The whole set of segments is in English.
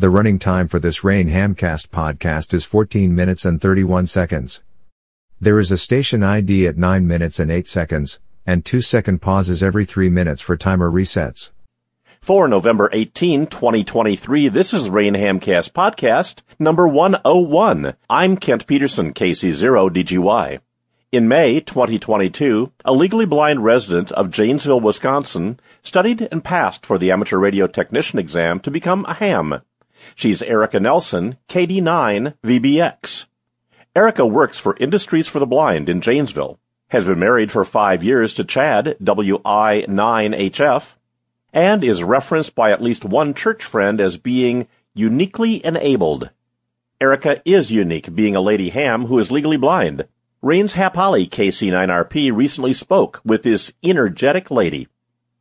The running time for this RAIN Hamcast podcast is 14 minutes and 31 seconds. There is a station ID at 9 minutes and 8 seconds, and 2-second pauses every 3 minutes for timer resets. For November 18, 2023, this is RAIN Hamcast Podcast number 101. I'm Kent Peterson, KC0DGY. In May 2022, a legally blind resident of Janesville, Wisconsin, studied and passed for the amateur radio technician exam to become a ham. She's Ericka Nelson, KD9VBX. Ericka works for Industries For The Blind in Janesville, has been married for 5 years to Chad, WI9HF, and is referenced by at least one church friend as being uniquely enabled. Ericka is unique, being a lady ham who is legally blind. RAIN's Hap Holly, KC9RP, recently spoke with this energetic lady.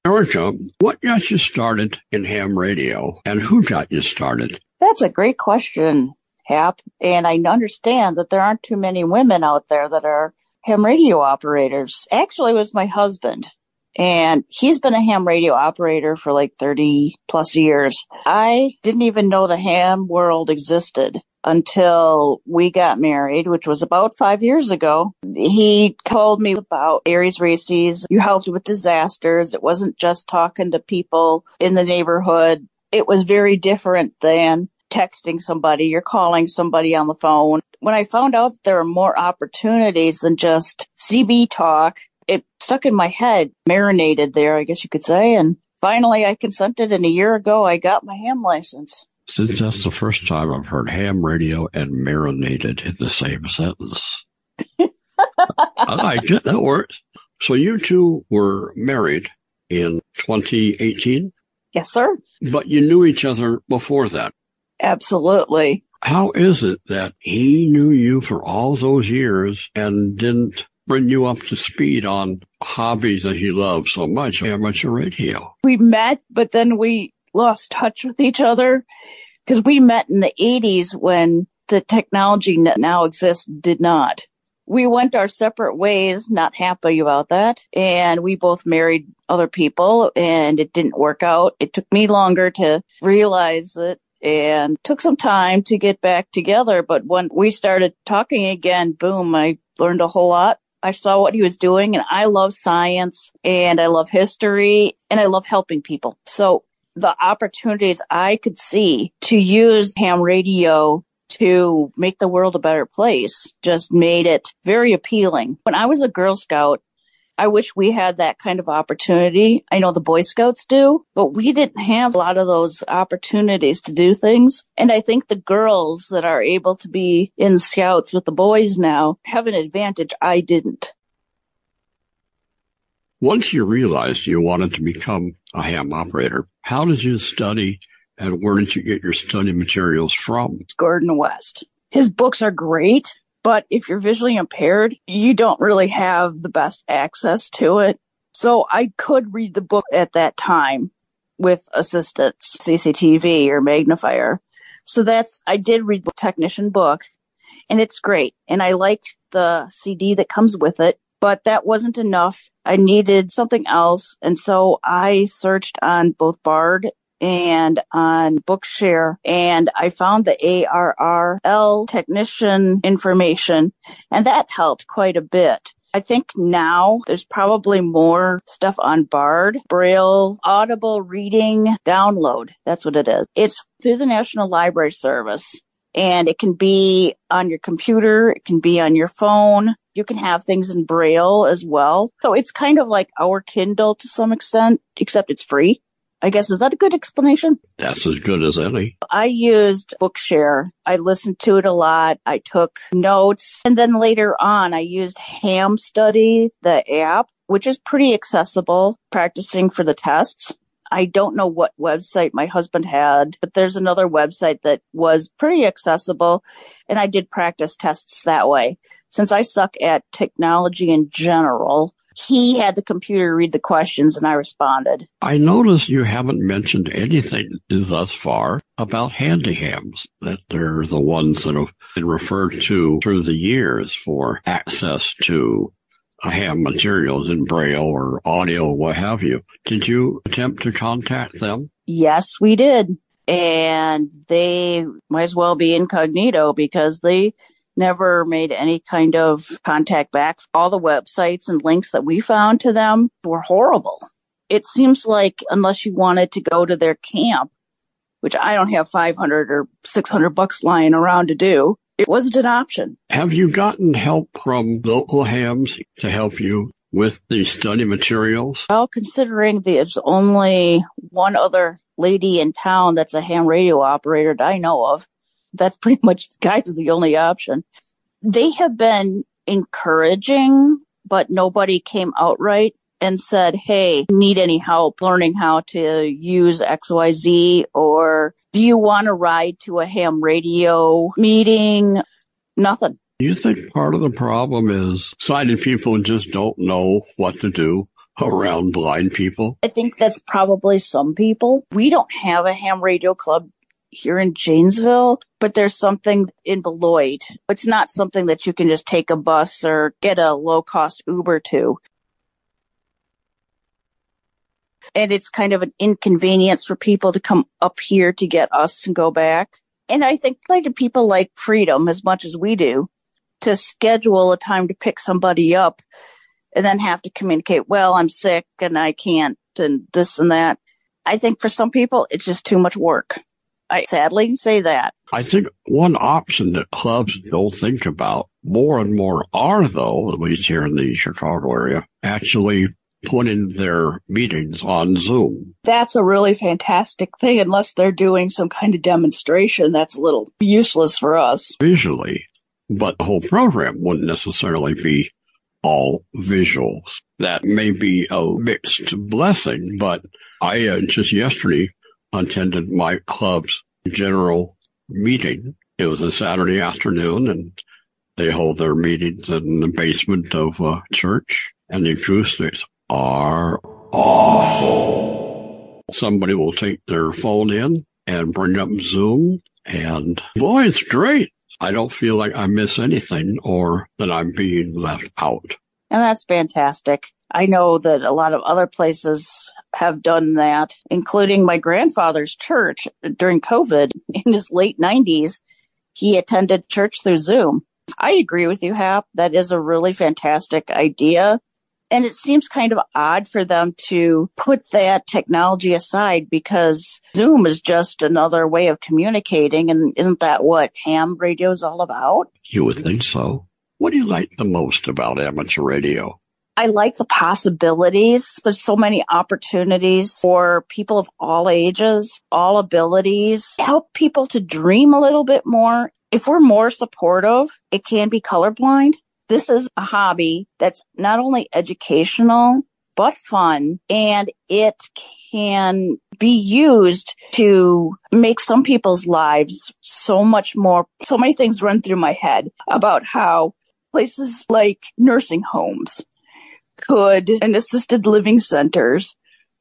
Ericka, what got you started in ham radio, and who got you started? That's a great question, Hap, and I understand that there aren't too many women out there that are ham radio operators. Actually, it was my husband, and he's been a ham radio operator for like 30-plus years. I didn't even know the ham world existed until we got married, which was about 5 years ago. He told me about Aries Races. You helped with disasters. It wasn't just talking to people in the neighborhood. It was very different than texting somebody. You're calling somebody on the phone. When I found out there are more opportunities than just CB talk, it stuck in my head, marinated there, I guess you could say. And finally, I consented, and a year ago, I got my ham license. Since that's the first time I've heard ham radio and marinated in the same sentence. I like it. That works. So you two were married in 2018? Yes, sir. But you knew each other before that. Absolutely. How is it that he knew you for all those years and didn't bring you up to speed on hobbies that he loved so much, amateur radio? We met, but then we lost touch with each other because we met in the 80s when the technology that now exists did not. We went our separate ways, not happy about that, and we both married other people, and it didn't work out. It took me longer to realize it and took some time to get back together, but when we started talking again, boom, I learned a whole lot. I saw what he was doing, and I love science, and I love history, and I love helping people. So the opportunities I could see to use ham radio to make the world a better place just made it very appealing. When I was a Girl Scout, I wish we had that kind of opportunity. I know the Boy Scouts do, but we didn't have a lot of those opportunities to do things. And I think the girls that are able to be in Scouts with the boys now have an advantage I didn't. Once you realized you wanted to become a ham operator, how did you study and where did you get your study materials from? Gordon West. His books are great. But if you're visually impaired, you don't really have the best access to it. So I could read the book at that time with assistance, CCTV or magnifier. So I did read the technician book, and it's great. And I liked the CD that comes with it, but that wasn't enough. I needed something else. And so I searched on both BARD and on Bookshare, and I found the ARRL technician information, and that helped quite a bit. I think now there's probably more stuff on BARD, Braille, Audible Reading Download. That's what it is. It's through the National Library Service, and it can be on your computer. It can be on your phone. You can have things in Braille as well. So it's kind of like our Kindle to some extent, except it's free, I guess. Is that a good explanation? That's as good as any. I used Bookshare. I listened to it a lot. I took notes. And then later on, I used HamStudy, the app, which is pretty accessible, practicing for the tests. I don't know what website my husband had, but there's another website that was pretty accessible, and I did practice tests that way. Since I suck at technology in general, he had the computer read the questions, and I responded. I notice you haven't mentioned anything thus far about Handy Hams, that they're the ones that have been referred to through the years for access to ham materials in Braille or audio, what have you. Did you attempt to contact them? Yes, we did. and they might as well be incognito because they never made any kind of contact back. All the websites and links that we found to them were horrible. It seems like unless you wanted to go to their camp, which I don't have $500 or $600 lying around to do, it wasn't an option. Have you gotten help from local hams to help you with the study materials? Well, considering there's only one other lady in town that's a ham radio operator that I know of, that's pretty much, guys, the only option. They have been encouraging, but nobody came outright and said, hey, need any help learning how to use XYZ, or do you want to ride to a ham radio meeting? Nothing. You think part of the problem is sighted people just don't know what to do around blind people? I think that's probably some people. We don't have a ham radio club here in Janesville, but there's something in Beloit. It's not something that you can just take a bus or get a low-cost Uber to. And it's kind of an inconvenience for people to come up here to get us and go back. And I think people like freedom as much as we do to schedule a time to pick somebody up and then have to communicate, well, I'm sick and I can't and this and that. I think for some people, it's just too much work. I sadly say that. I think one option that clubs don't think about more and more are, though, at least here in the Chicago area, actually putting their meetings on Zoom. That's a really fantastic thing, unless they're doing some kind of demonstration. That's a little useless for us. Visually, but the whole program wouldn't necessarily be all visuals. That may be a mixed blessing, but I just yesterday attended my club's general meeting. It was a Saturday afternoon, and they hold their meetings in the basement of a church, and the acoustics are awful. Somebody will take their phone in and bring up Zoom, and boy, it's great. I don't feel like I miss anything or that I'm being left out. And that's fantastic. I know that a lot of other places have done that, including my grandfather's church during COVID. In his late 90s, he attended church through Zoom. I agree with you, Hap. That is a really fantastic idea. And it seems kind of odd for them to put that technology aside, because Zoom is just another way of communicating. And isn't that what ham radio is all about? You would think so. What do you like the most about amateur radio? I like the possibilities. There's so many opportunities for people of all ages, all abilities. Help people to dream a little bit more. If we're more supportive, it can be colorblind. This is a hobby that's not only educational, but fun, and it can be used to make some people's lives so much more. So many things run through my head about how places like nursing homes could, and assisted living centers,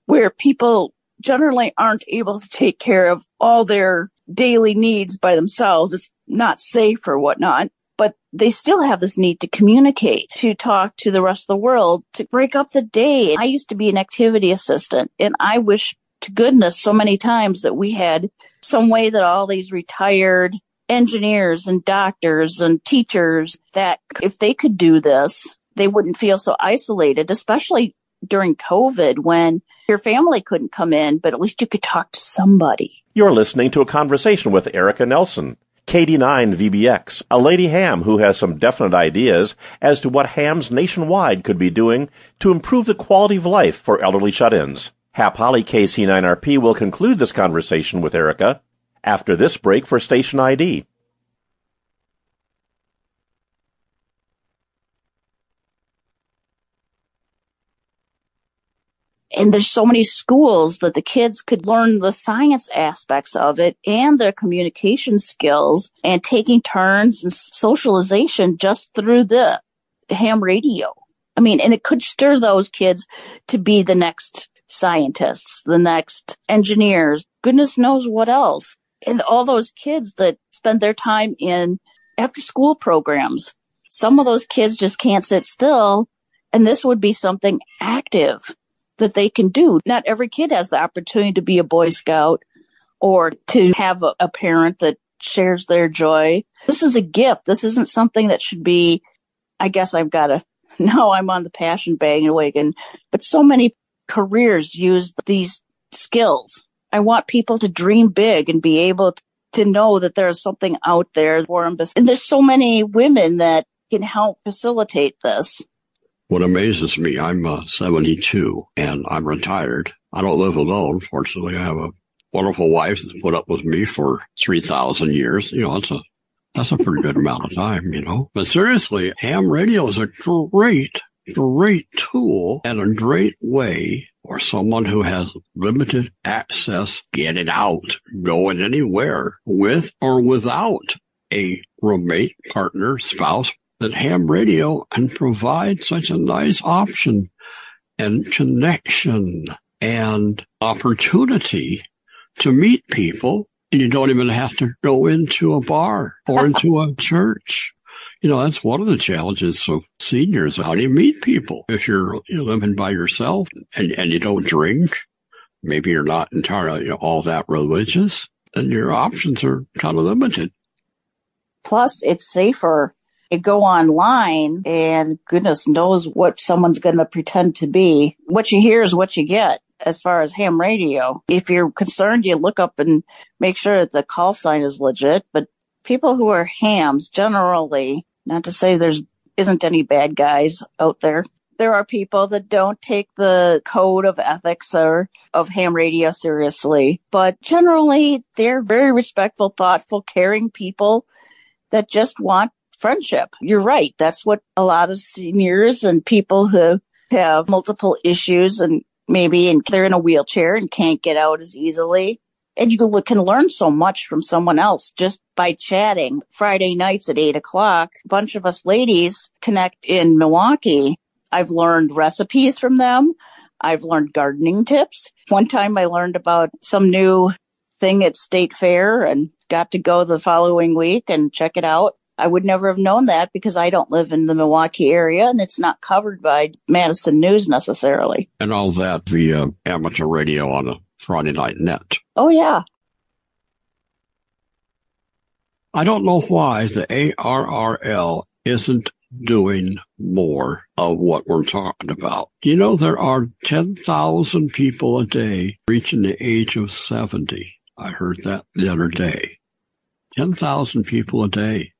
where people generally aren't able to take care of all their daily needs by themselves. It's not safe or whatnot, but they still have this need to communicate, to talk to the rest of the world, to break up the day. I used to be an activity assistant, and I wish to goodness so many times that we had some way that all these retired engineers and doctors and teachers, that if they could do this, they wouldn't feel so isolated, especially during COVID when your family couldn't come in, but at least you could talk to somebody. You're listening to a conversation with Ericka Nelson, KD9VBX, a lady ham who has some definite ideas as to what hams nationwide could be doing to improve the quality of life for elderly shut-ins. Hap Holly, KC9RP, will conclude this conversation with Ericka after this break for Station ID. And there's so many schools that the kids could learn the science aspects of it and their communication skills and taking turns and socialization just through the ham radio. I mean, and it could stir those kids to be the next scientists, the next engineers, goodness knows what else. And all those kids that spend their time in after-school programs, some of those kids just can't sit still, and this would be something active that they can do. Not every kid has the opportunity to be a Boy Scout or to have a parent that shares their joy. This is a gift. This isn't something that should be, I guess I've got to, no, I'm on the passion bandwagon, but so many careers use these skills. I want people to dream big and be able to know that there's something out there for them. And there's so many women that can help facilitate this. What amazes me, I'm 72 and I'm retired. I don't live alone. Fortunately, I have a wonderful wife that's put up with me for 3,000 years. You know, that's a pretty good amount of time, you know. But seriously, ham radio is a great tool and a great way for someone who has limited access, get it out, going anywhere with or without a roommate, partner, spouse, that ham radio can provide such a nice option and connection and opportunity to meet people. And you don't even have to go into a bar or into a church. You know, that's one of the challenges of seniors. How do you meet people? If you're living by yourself and you don't drink, maybe you're not entirely all that religious, and your options are kind of limited. Plus, it's safer. You go online, and goodness knows what someone's going to pretend to be. What you hear is what you get. As far as ham radio, if you're concerned, you look up and make sure that the call sign is legit. But people who are hams generally, not to say there isn't any bad guys out there, there are people that don't take the code of ethics or of ham radio seriously. But generally, they're very respectful, thoughtful, caring people that just want friendship. You're right. That's what a lot of seniors and people who have multiple issues and maybe and they're in a wheelchair and can't get out as easily. And you can learn so much from someone else just by chatting. Friday nights at 8:00, a bunch of us ladies connect in Milwaukee. I've learned recipes from them. I've learned gardening tips. One time I learned about some new thing at State Fair and got to go the following week and check it out. I would never have known that because I don't live in the Milwaukee area, and it's not covered by Madison News necessarily. And all that via amateur radio on a Friday night net. Oh, yeah. I don't know why the ARRL isn't doing more of what we're talking about. You know, there are 10,000 people a day reaching the age of 70. I heard that the other day. 10,000 people a day.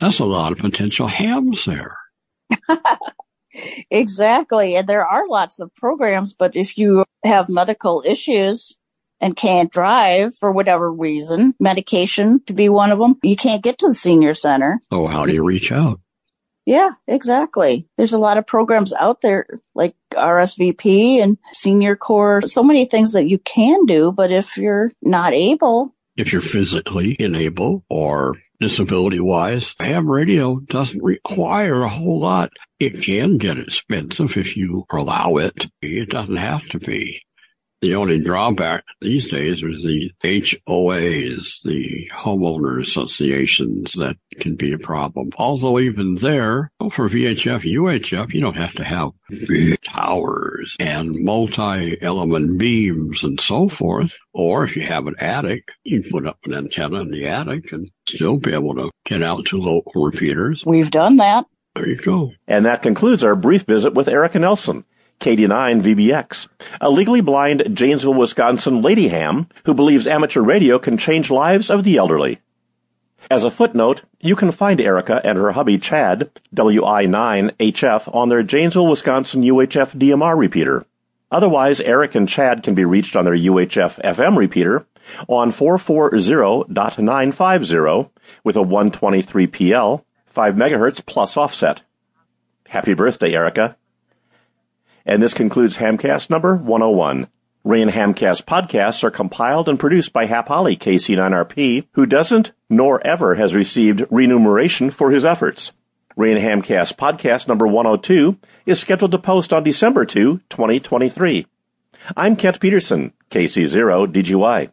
That's a lot of potential hams there. Exactly. And there are lots of programs, but if you have medical issues and can't drive for whatever reason, medication to be one of them, you can't get to the senior center. Oh, how do you reach out? Yeah, exactly. There's a lot of programs out there like RSVP and Senior Corps, so many things that you can do, but if you're not able. If you're physically unable or disability-wise, ham radio doesn't require a whole lot. It can get expensive if you allow it. It doesn't have to be. The only drawback these days is the HOAs, the homeowner associations, that can be a problem. Although even there, for VHF, UHF, you don't have to have big towers and multi-element beams and so forth. Or if you have an attic, you can put up an antenna in the attic and still be able to get out to local repeaters. We've done that. There you go. And that concludes our brief visit with Ericka Nelson, KD9VBX, a legally blind Janesville, Wisconsin lady ham who believes amateur radio can change lives of the elderly. As a footnote, you can find Ericka and her hubby Chad, WI9HF, on their Janesville, Wisconsin UHF DMR repeater. Otherwise, Eric and Chad can be reached on their UHF FM repeater on 440.950 with a 123 PL, 5 MHz plus offset. Happy birthday, Ericka. And this concludes Hamcast number 101. RAIN Hamcast podcasts are compiled and produced by Hap Holly, KC9RP, who doesn't nor ever has received remuneration for his efforts. RAIN Hamcast podcast number 102 is scheduled to post on December 2, 2023. I'm Kent Peterson, KC0DGY.